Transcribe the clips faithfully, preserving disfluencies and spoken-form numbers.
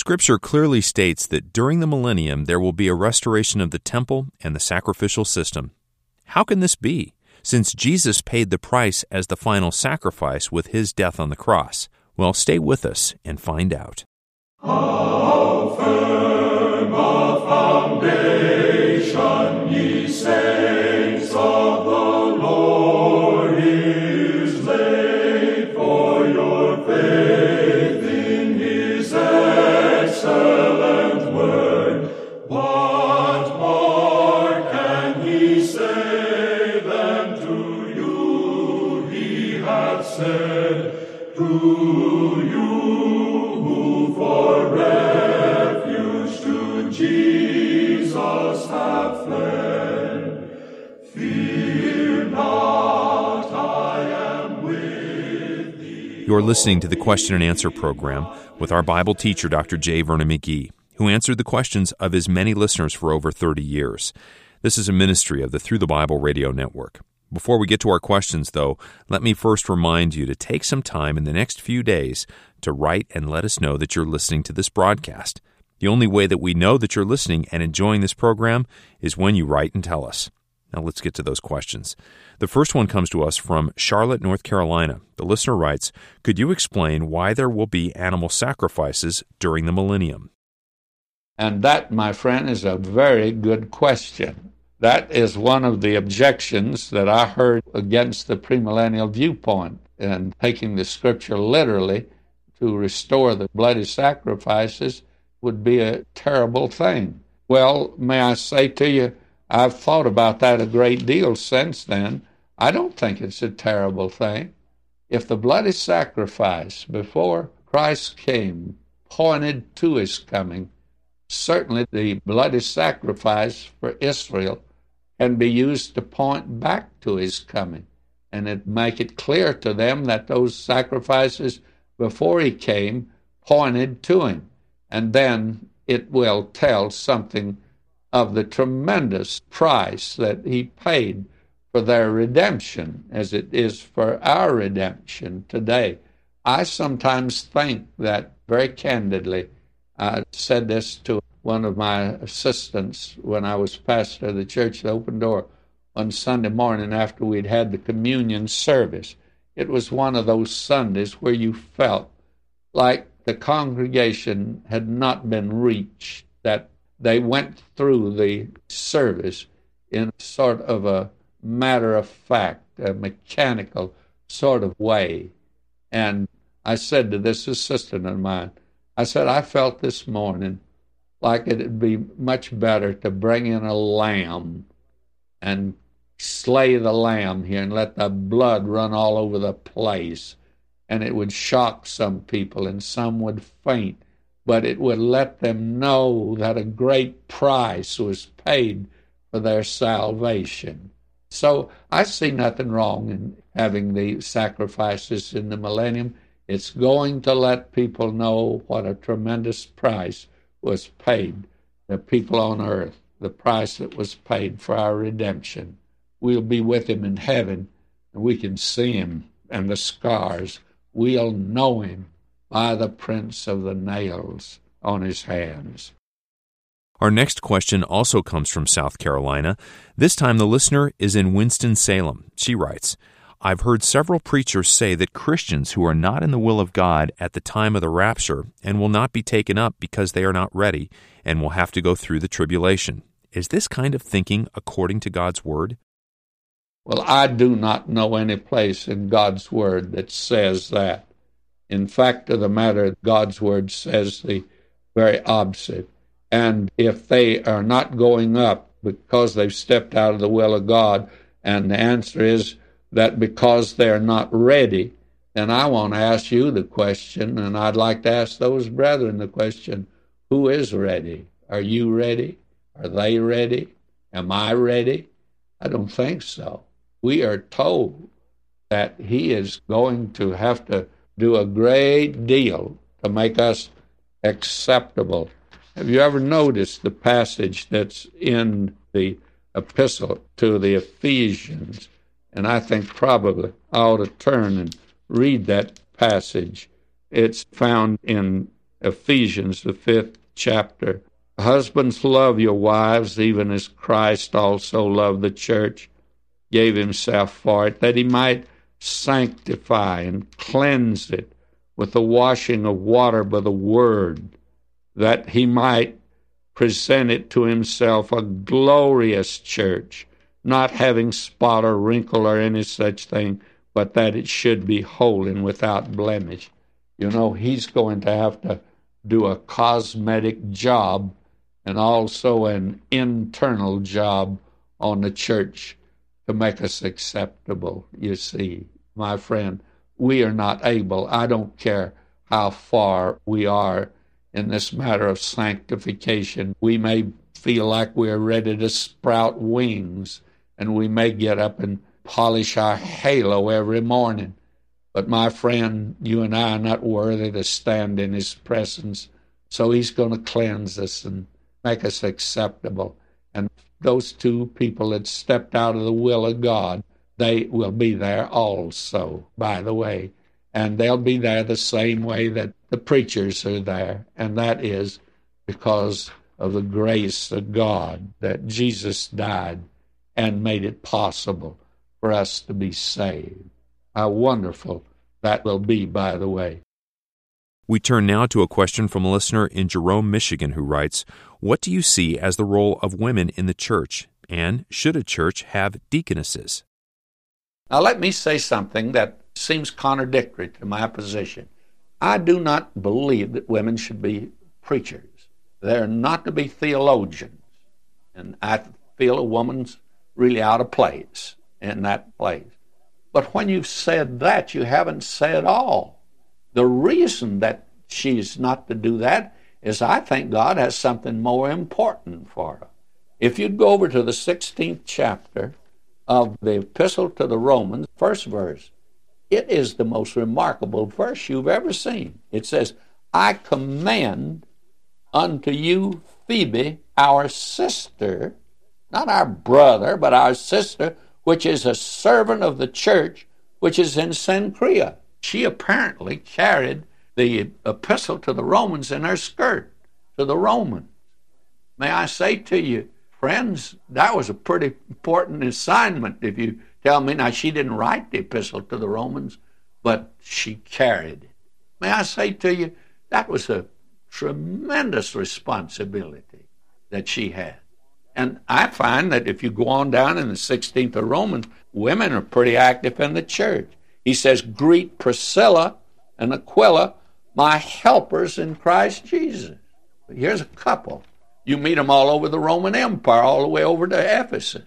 Scripture clearly states that during the millennium there will be a restoration of the temple and the sacrificial system. How can this be, since Jesus paid the price as the final sacrifice with his death on the cross? Well, stay with us and find out. How firm a foundation, ye saints of the Lord, is laid for your faith in his excellent word. What more can he say than to you he hath said, to you who for refuge to Jesus have fled. Fear not, I am with thee. You're listening to the Question and Answer program with our Bible teacher, Doctor J. Vernon McGee, who answered the questions of his many listeners for over thirty years. This is a ministry of the Through the Bible Radio Network. Before we get to our questions, though, let me first remind you to take some time in the next few days to write and let us know that you're listening to this broadcast. The only way that we know that you're listening and enjoying this program is when you write and tell us. Now let's get to those questions. The first one comes to us from Charlotte, North Carolina. The listener writes, "Could you explain why there will be animal sacrifices during the millennium?" And that, my friend, is a very good question. That is one of the objections that I heard against the premillennial viewpoint and taking the Scripture literally. To restore the bloody sacrifices would be a terrible thing. Well, may I say to you, I've thought about that a great deal since then. I don't think it's a terrible thing. If the bloody sacrifice before Christ came pointed to his coming, certainly the bloody sacrifice for Israel can be used to point back to his coming, and it make it clear to them that those sacrifices before he came pointed to him. And then it will tell something of the tremendous price that he paid for their redemption, as it is for our redemption today. I sometimes think that very candidly. I said this to one of my assistants when I was pastor of the church at Open Door on Sunday morning after we'd had the communion service. It was one of those Sundays where you felt like the congregation had not been reached, that they went through the service in sort of a matter-of-fact, a mechanical sort of way. And I said to this assistant of mine, I said, I felt this morning like it would be much better to bring in a lamb and slay the lamb here and let the blood run all over the place. And it would shock some people and some would faint, but it would let them know that a great price was paid for their salvation. So I see nothing wrong in having the sacrifices in the millennium. It's going to let people know what a tremendous price was paid, the people on earth, the price that was paid for our redemption. We'll be with him in heaven, and we can see him and the scars. We'll know him by the prints of the nails on his hands. Our next question also comes from South Carolina. This time the listener is in Winston-Salem. She writes, I've heard several preachers say that Christians who are not in the will of God at the time of the rapture and will not be taken up because they are not ready and will have to go through the tribulation. Is this kind of thinking according to God's Word? Well, I do not know any place in God's Word that says that. In fact of the matter, God's Word says the very opposite. And if they are not going up because they've stepped out of the will of God, and the answer is that because they're not ready, then I want to ask you the question, and I'd like to ask those brethren the question, who is ready? Are you ready? Are they ready? Am I ready? I don't think so. We are told that he is going to have to do a great deal to make us acceptable. Have you ever noticed the passage that's in the epistle to the Ephesians? And I think probably I ought to turn and read that passage. It's found in Ephesians, the fifth chapter. Husbands, love your wives, even as Christ also loved the church, gave himself for it, that he might sanctify and cleanse it with the washing of water by the word, that he might present it to himself a glorious church, not having spot or wrinkle or any such thing, but that it should be holy and without blemish. You know, he's going to have to do a cosmetic job and also an internal job on the church to make us acceptable. You see, my friend, we are not able. I don't care how far we are in this matter of sanctification. We may feel like we are ready to sprout wings, and we may get up and polish our halo every morning. But my friend, you and I are not worthy to stand in his presence, so he's going to cleanse us and make us acceptable. And those two people that stepped out of the will of God, they will be there also, by the way. And they'll be there the same way that the preachers are there, and that is because of the grace of God that Jesus died and made it possible for us to be saved. How wonderful that will be, by the way. We turn now to a question from a listener in Jerome, Michigan, who writes, "What do you see as the role of women in the church, and should a church have deaconesses?" Now, let me say something that seems contradictory to my position. I do not believe that women should be preachers. They're not to be theologians. And I feel a woman's really out of place in that place. But when you've said that, you haven't said all. The reason that she's not to do that is I think God has something more important for her. If you'd go over to the sixteenth chapter of the Epistle to the Romans, first verse, it is the most remarkable verse you've ever seen. It says, "I commend unto you Phoebe, our sister," not our brother, but our sister, "which is a servant of the church, which is in Cenchrea." She apparently carried the epistle to the Romans in her skirt, to the Romans. May I say to you, friends, that was a pretty important assignment if you tell me. Now, she didn't write the epistle to the Romans, but she carried it. May I say to you, that was a tremendous responsibility that she had. And I find that if you go on down in the sixteenth of Romans, women are pretty active in the church. He says, "Greet Priscilla and Aquila, my helpers in Christ Jesus." Here's a couple. You meet them all over the Roman Empire, all the way over to Ephesus.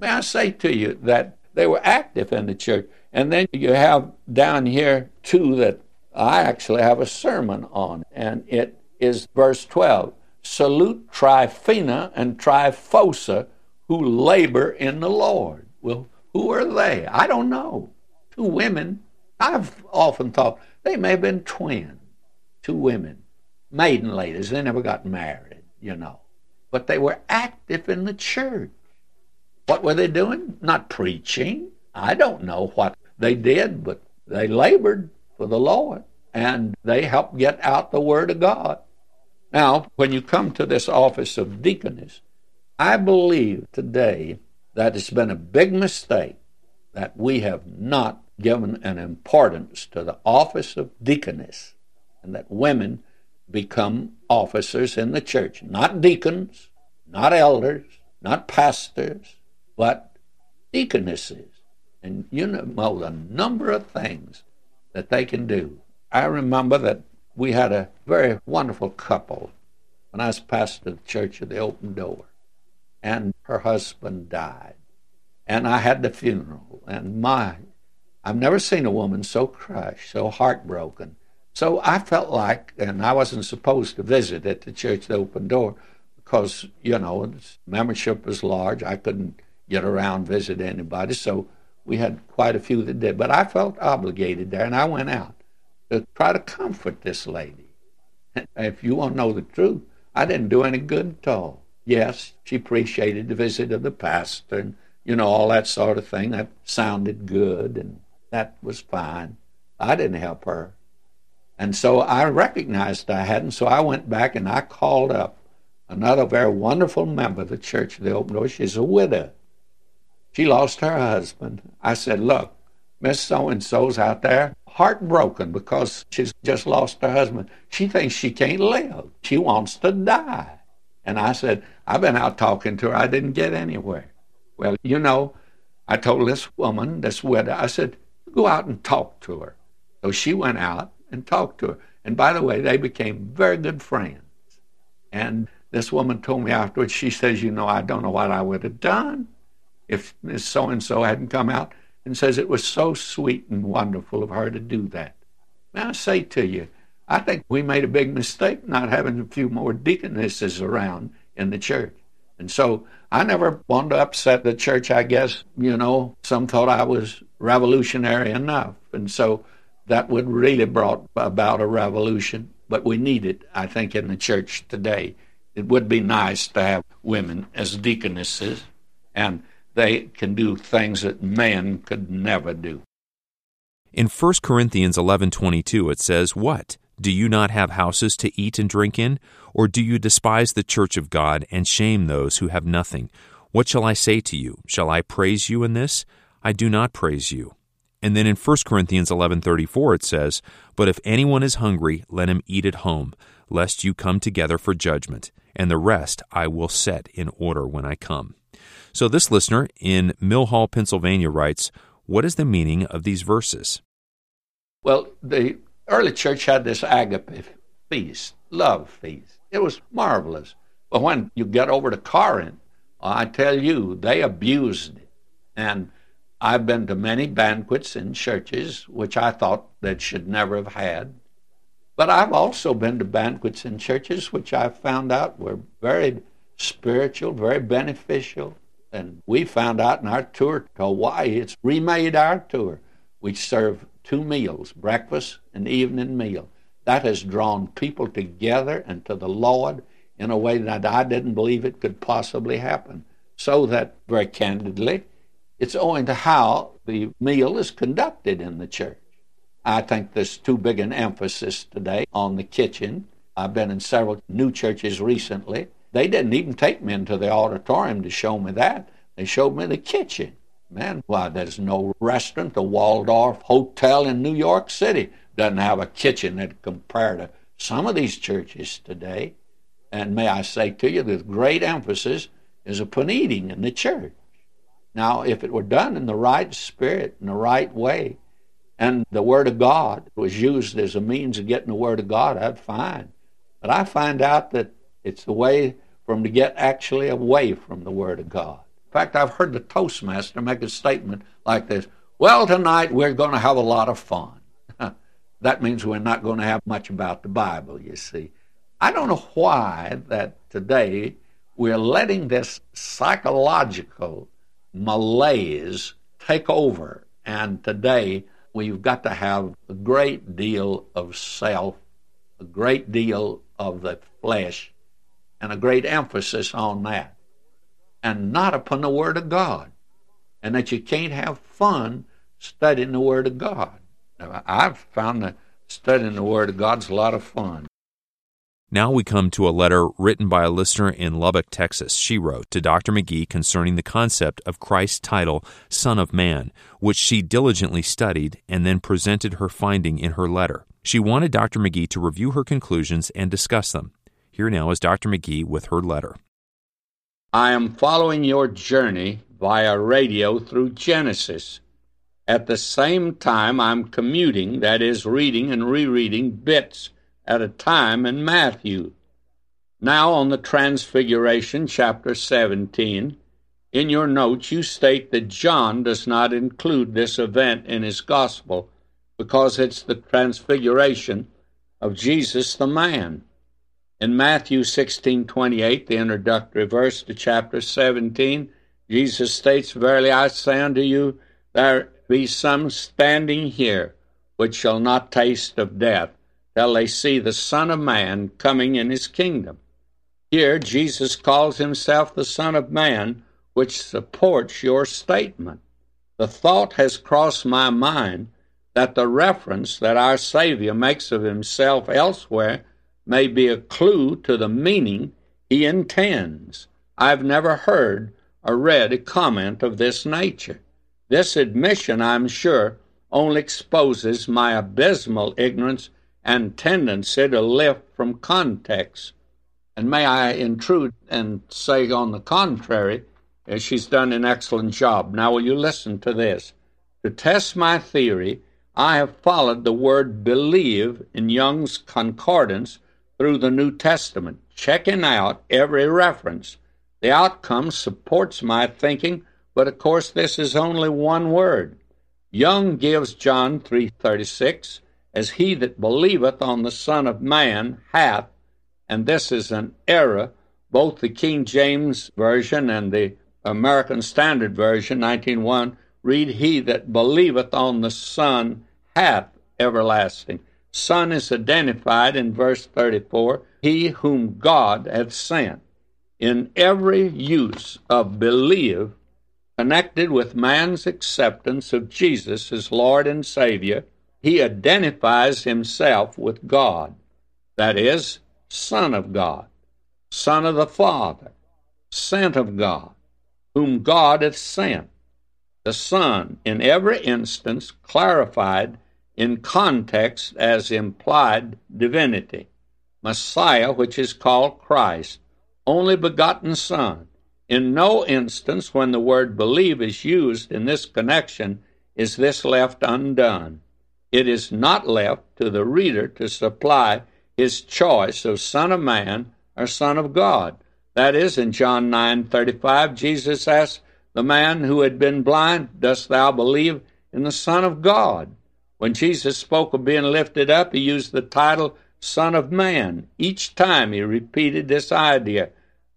May I say to you that they were active in the church. And then you have down here, too, that I actually have a sermon on, and it is verse twelve. "Salute Tryphena and Tryphosa, who labor in the Lord." Well, who are they? I don't know. Two women. I've often thought they may have been twins. Two women, maiden ladies. They never got married, you know. But they were active in the church. What were they doing? Not preaching. I don't know what they did, but they labored for the Lord, and they helped get out the Word of God. Now, when you come to this office of deaconess, I believe today that it's been a big mistake that we have not given an importance to the office of deaconess, and that women become officers in the church, not deacons, not elders, not pastors, but deaconesses. And you know the number of things that they can do. I remember that we had a very wonderful couple when I was pastor of the church of the Open Door, and her husband died, and I had the funeral, and my, I've never seen a woman so crushed, so heartbroken. So I felt like, and I wasn't supposed to visit at the church of the Open Door because, you know, membership was large. I couldn't get around, visit anybody, so we had quite a few that did, but I felt obligated there, and I went out to try to comfort this lady. If you want to know the truth, I didn't do any good at all. Yes, she appreciated the visit of the pastor and, you know, all that sort of thing. That sounded good, and that was fine. I didn't help her. And so I recognized I hadn't, so I went back and I called up another very wonderful member of the Church of the Open Door. She's a widow. She lost her husband. I said, look, Miss So-and-so's out there heartbroken because she's just lost her husband. She thinks she can't live. She wants to die. And I said, I've been out talking to her. I didn't get anywhere. Well, you know, I told this woman, this widow, I said, go out and talk to her. So she went out and talked to her. And by the way, they became very good friends. And this woman told me afterwards, she says, you know, I don't know what I would have done if Miss So-and-so hadn't come out, and says it was so sweet and wonderful of her to do that. Now, I say to you, I think we made a big mistake not having a few more deaconesses around in the church. And so I never wanted to upset the church, I guess. You know, some thought I was revolutionary enough. And so that would really brought about a revolution. But we need it, I think, in the church today. It would be nice to have women as deaconesses, and they can do things that men could never do. In First Corinthians eleven twenty-two, it says, what? Do you not have houses to eat and drink in? Or do you despise the church of God and shame those who have nothing? What shall I say to you? Shall I praise you in this? I do not praise you. And then in First Corinthians eleven thirty-four, it says, but if anyone is hungry, let him eat at home, lest you come together for judgment. And the rest I will set in order when I come. So this listener in Millhall, Pennsylvania writes, what is the meaning of these verses? Well, the early church had this agape feast, love feast. It was marvelous. But when you get over to Corinth, I tell you, they abused it. And I've been to many banquets in churches, which I thought that should never have had. But I've also been to banquets in churches which I found out were very spiritual, very beneficial. And we found out in our tour to Hawaii, it's remade our tour. We serve two meals, breakfast and evening meal. That has drawn people together and to the Lord in a way that I didn't believe it could possibly happen. So that, very candidly, it's owing to how the meal is conducted in the church. I think there's too big an emphasis today on the kitchen. I've been in several new churches recently. They didn't even take me into the auditorium to show me that. They showed me the kitchen. Man, why, there's no restaurant. The Waldorf Hotel in New York City doesn't have a kitchen that compared to some of these churches today. And may I say to you, the great emphasis is upon eating in the church. Now, if it were done in the right spirit, in the right way, and the Word of God was used as a means of getting the Word of God, I'd find. But I find out that it's the way for them to get actually away from the Word of God. In fact, I've heard the Toastmaster make a statement like this, well, tonight we're going to have a lot of fun. That means we're not going to have much about the Bible, you see. I don't know why that today we're letting this psychological malaise take over, and today we've got to have a great deal of self, a great deal of the flesh, and a great emphasis on that, and not upon the Word of God, and that you can't have fun studying the Word of God. Now, I've found that studying the Word of God's a lot of fun. Now we come to a letter written by a listener in Lubbock, Texas. She wrote to Doctor McGee concerning the concept of Christ's title, Son of Man, which she diligently studied and then presented her finding in her letter. She wanted Doctor McGee to review her conclusions and discuss them. Here now is Doctor McGee with her letter. I am following your journey via radio through Genesis. At the same time, I'm commuting, that is, reading and rereading bits at a time in Matthew. Now on the Transfiguration, chapter seventeen, in your notes you state that John does not include this event in his gospel because it's the transfiguration of Jesus the man. In Matthew sixteen twenty-eight, the introductory verse to chapter seventeen, Jesus states, verily I say unto you, there be some standing here which shall not taste of death, till they see the Son of Man coming in his kingdom. Here, Jesus calls himself the Son of Man, which supports your statement. The thought has crossed my mind that the reference that our Savior makes of himself elsewhere may be a clue to the meaning he intends. I've never heard or read a comment of this nature. This admission, I'm sure, only exposes my abysmal ignorance and tendency to lift from context. And may I intrude and say, on the contrary, she's done an excellent job. Now, will you listen to this? To test my theory, I have followed the word believe in Young's concordance through the New Testament, checking out every reference. The outcome supports my thinking, but of course this is only one word. Young gives John three thirty-six, as he that believeth on the Son of Man hath, and this is an error. Both the King James Version and the American Standard Version, nineteen one, read he that believeth on the Son hath everlasting. Son is identified in verse thirty-four, he whom God hath sent. In every use of believe connected with man's acceptance of Jesus as Lord and Savior, he identifies himself with God, that is, Son of God, Son of the Father, sent of God, whom God hath sent. The Son, in every instance, clarified in context as implied divinity. Messiah, which is called Christ, only begotten Son. In no instance when the word believe is used in this connection is this left undone. It is not left to the reader to supply his choice of Son of Man or Son of God. That is, in John nine thirty-five, Jesus asked the man who had been blind, dost thou believe in the Son of God? When Jesus spoke of being lifted up, he used the title Son of Man. Each time he repeated this idea.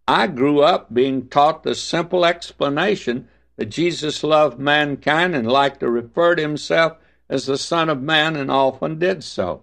I grew up being taught the simple explanation that Jesus loved mankind and liked to refer to himself as the Son of Man and often did so.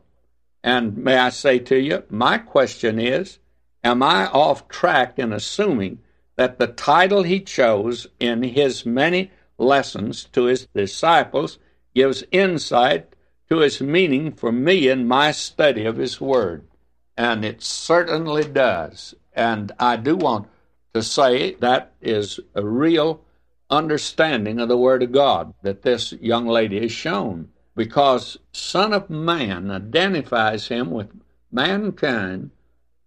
And may I say to you, my question is, am I off track in assuming that the title he chose in his many lessons to his disciples gives insight to his meaning for me in my study of his word? And it certainly does. And I do want to say that is a real understanding of the Word of God that this young lady has shown, because Son of Man identifies him with mankind,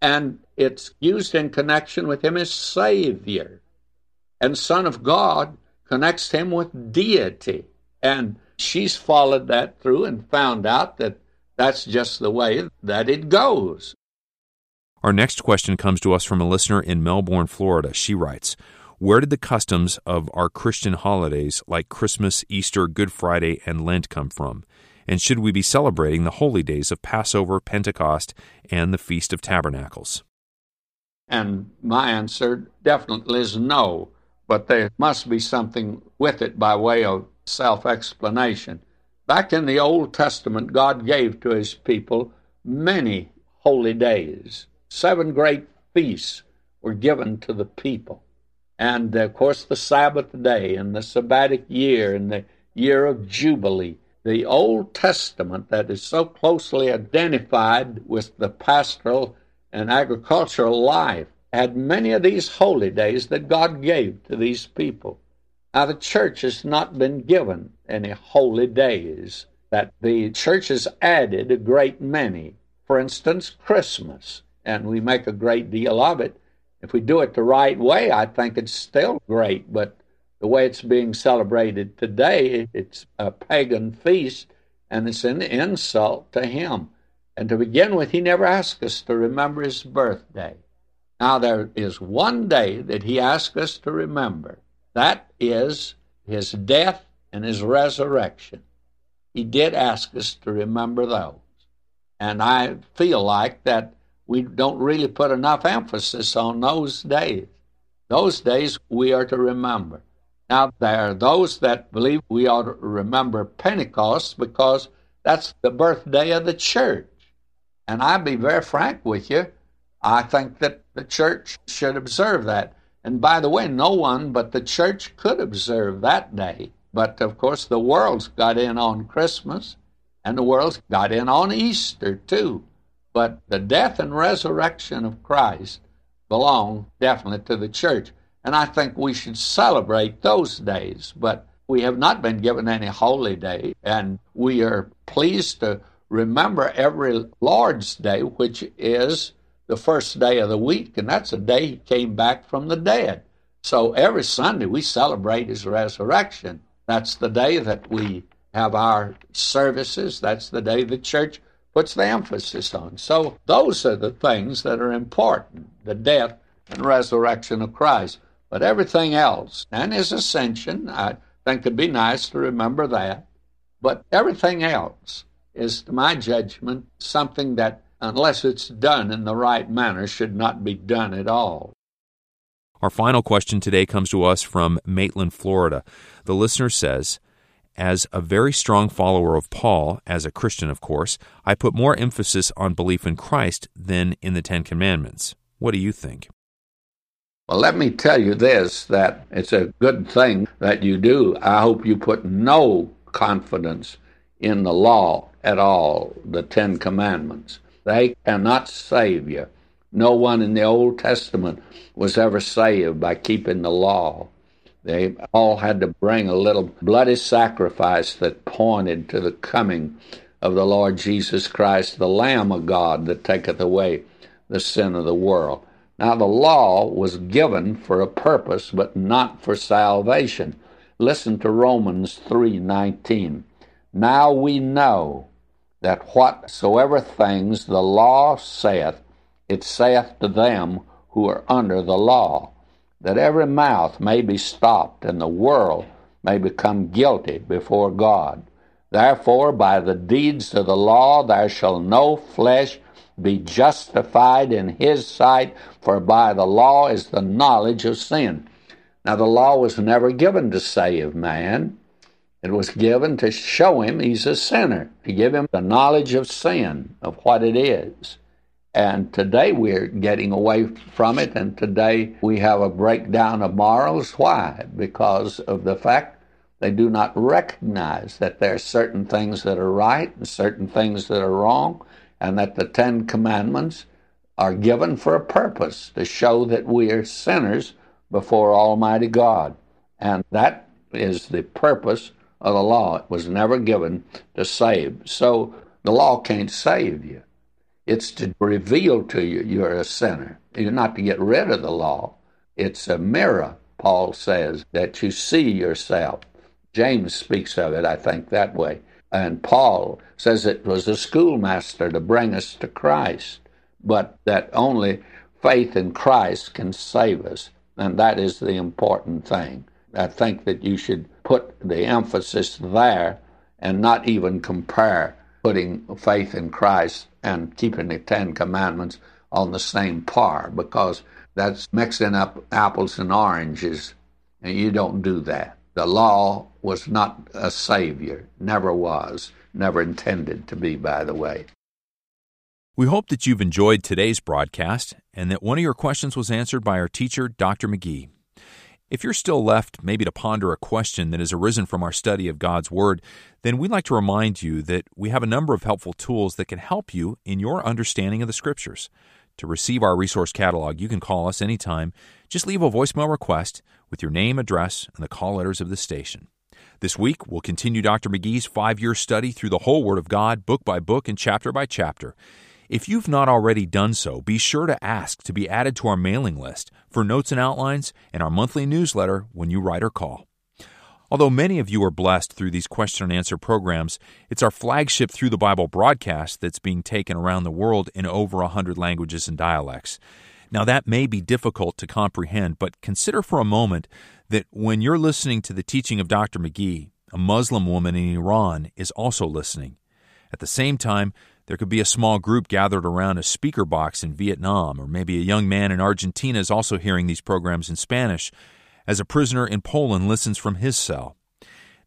and it's used in connection with him as Savior. And Son of God connects him with deity. And she's followed that through and found out that that's just the way that it goes. Our next question comes to us from a listener in Melbourne, Florida. She writes, where did the customs of our Christian holidays like Christmas, Easter, Good Friday, and Lent come from? And should we be celebrating the holy days of Passover, Pentecost, and the Feast of Tabernacles? And my answer definitely is no, but there must be something with it by way of self-explanation. Back in the Old Testament, God gave to his people many holy days. Seven great feasts were given to the people. And, of course, the Sabbath day and the Sabbatic year and the year of Jubilee. The Old Testament that is so closely identified with the pastoral and agricultural life had many of these holy days that God gave to these people. Now, the church has not been given any holy days, that the church has added a great many. For instance, Christmas. And we make a great deal of it. If we do it the right way, I think it's still great, but the way it's being celebrated today, it's a pagan feast, and it's an insult to him. And to begin with, he never asked us to remember his birthday. Now, there is one day that he asked us to remember. That is his death and his resurrection. He did ask us to remember those. And I feel like that we don't really put enough emphasis on those days. Those days we are to remember. Now, there are those that believe we ought to remember Pentecost because that's the birthday of the church. And I'll be very frank with you. I think that the church should observe that. And by the way, no one but the church could observe that day. But, of course, the world's got in on Christmas, and the world's got in on Easter too. But the death and resurrection of Christ belong definitely to the church. And I think we should celebrate those days. But we have not been given any holy day, and we are pleased to remember every Lord's Day, which is the first day of the week, and that's the day he came back from the dead. So every Sunday we celebrate his resurrection. That's the day that we have our services. That's the day the church puts the emphasis on. So those are the things that are important, the death and resurrection of Christ. But everything else, and his ascension, I think it'd be nice to remember that. But everything else is, to my judgment, something that, unless it's done in the right manner, should not be done at all. Our final question today comes to us from Maitland, Florida. The listener says, as a very strong follower of Paul, as a Christian, of course, I put more emphasis on belief in Christ than in the Ten Commandments. What do you think? Well, let me tell you this, that it's a good thing that you do. I hope you put no confidence in the law at all, the Ten Commandments. They cannot save you. No one in the Old Testament was ever saved by keeping the law. They all had to bring a little bloody sacrifice that pointed to the coming of the Lord Jesus Christ, the Lamb of God that taketh away the sin of the world. Now, the law was given for a purpose, but not for salvation. Listen to Romans three nineteen. Now we know that whatsoever things the law saith, it saith to them who are under the law, that every mouth may be stopped, and the world may become guilty before God. Therefore, by the deeds of the law there shall no flesh be justified in his sight, for by the law is the knowledge of sin. Now, the law was never given to save man. It was given to show him he's a sinner, to give him the knowledge of sin, of what it is. And today we're getting away from it, and today we have a breakdown of morals. Why? Because of the fact they do not recognize that there are certain things that are right and certain things that are wrong, and that the Ten Commandments are given for a purpose, to show that we are sinners before Almighty God. And that is the purpose of the law. It was never given to save. So the law can't save you. It's to reveal to you you're a sinner. You're not to get rid of the law. It's a mirror, Paul says, that you see yourself. James speaks of it, I think, that way. And Paul says it was a schoolmaster to bring us to Christ, but that only faith in Christ can save us. And that is the important thing. I think that you should put the emphasis there and not even compare putting faith in Christ and keeping the Ten Commandments on the same par, because that's mixing up apples and oranges, and you don't do that. The law was not a savior, never was, never intended to be, by the way. We hope that you've enjoyed today's broadcast and that one of your questions was answered by our teacher, Doctor McGee. If you're still left maybe to ponder a question that has arisen from our study of God's Word, then we'd like to remind you that we have a number of helpful tools that can help you in your understanding of the Scriptures. To receive our resource catalog, you can call us anytime. Just leave a voicemail request with your name, address, and the call letters of the station. This week, we'll continue Doctor McGee's five-year study through the whole Word of God, book by book and chapter by chapter. If you've not already done so, be sure to ask to be added to our mailing list for notes and outlines and our monthly newsletter when you write or call. Although many of you are blessed through these question and answer programs, it's our flagship Through the Bible broadcast that's being taken around the world in over one hundred languages and dialects. Now, that may be difficult to comprehend, but consider for a moment that when you're listening to the teaching of Doctor McGee, a Muslim woman in Iran is also listening. At the same time, there could be a small group gathered around a speaker box in Vietnam, or maybe a young man in Argentina is also hearing these programs in Spanish, as a prisoner in Poland listens from his cell.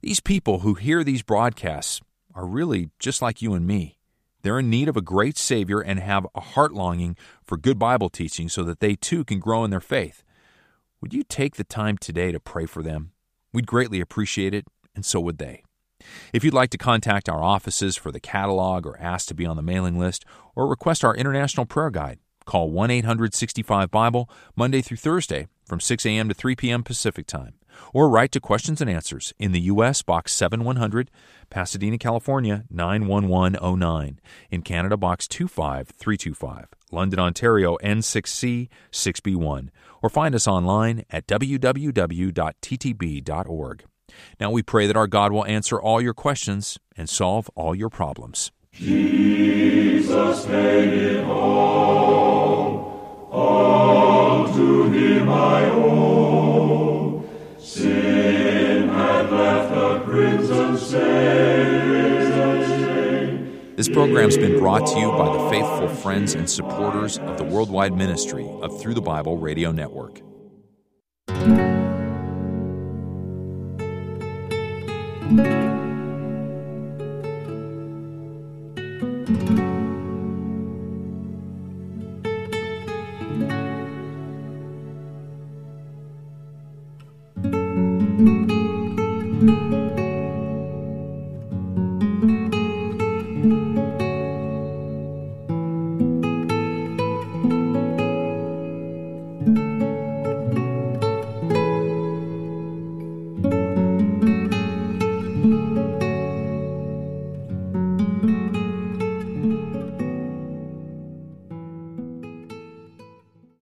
These people who hear these broadcasts are really just like you and me. They're in need of a great Savior and have a heart longing for good Bible teaching so that they too can grow in their faith. Would you take the time today to pray for them? We'd greatly appreciate it, and so would they. If you'd like to contact our offices for the catalog or ask to be on the mailing list or request our international prayer guide, call one eight hundred sixty-five Bible Monday through Thursday from six a.m. to three p.m. Pacific Time, or write to Questions and Answers in the U S Box seventy-one hundred, Pasadena, California nine one one oh nine, in Canada Box two five three two five, London, Ontario N six C six B one, or find us online at w w w dot t t b dot org. Now we pray that our God will answer all your questions and solve all your problems. Jesus made it all, all to Him I owe. Sin had left a crimson stain. This program's been brought to you by the faithful friends and supporters of the worldwide ministry of Through the Bible Radio Network. Thank you.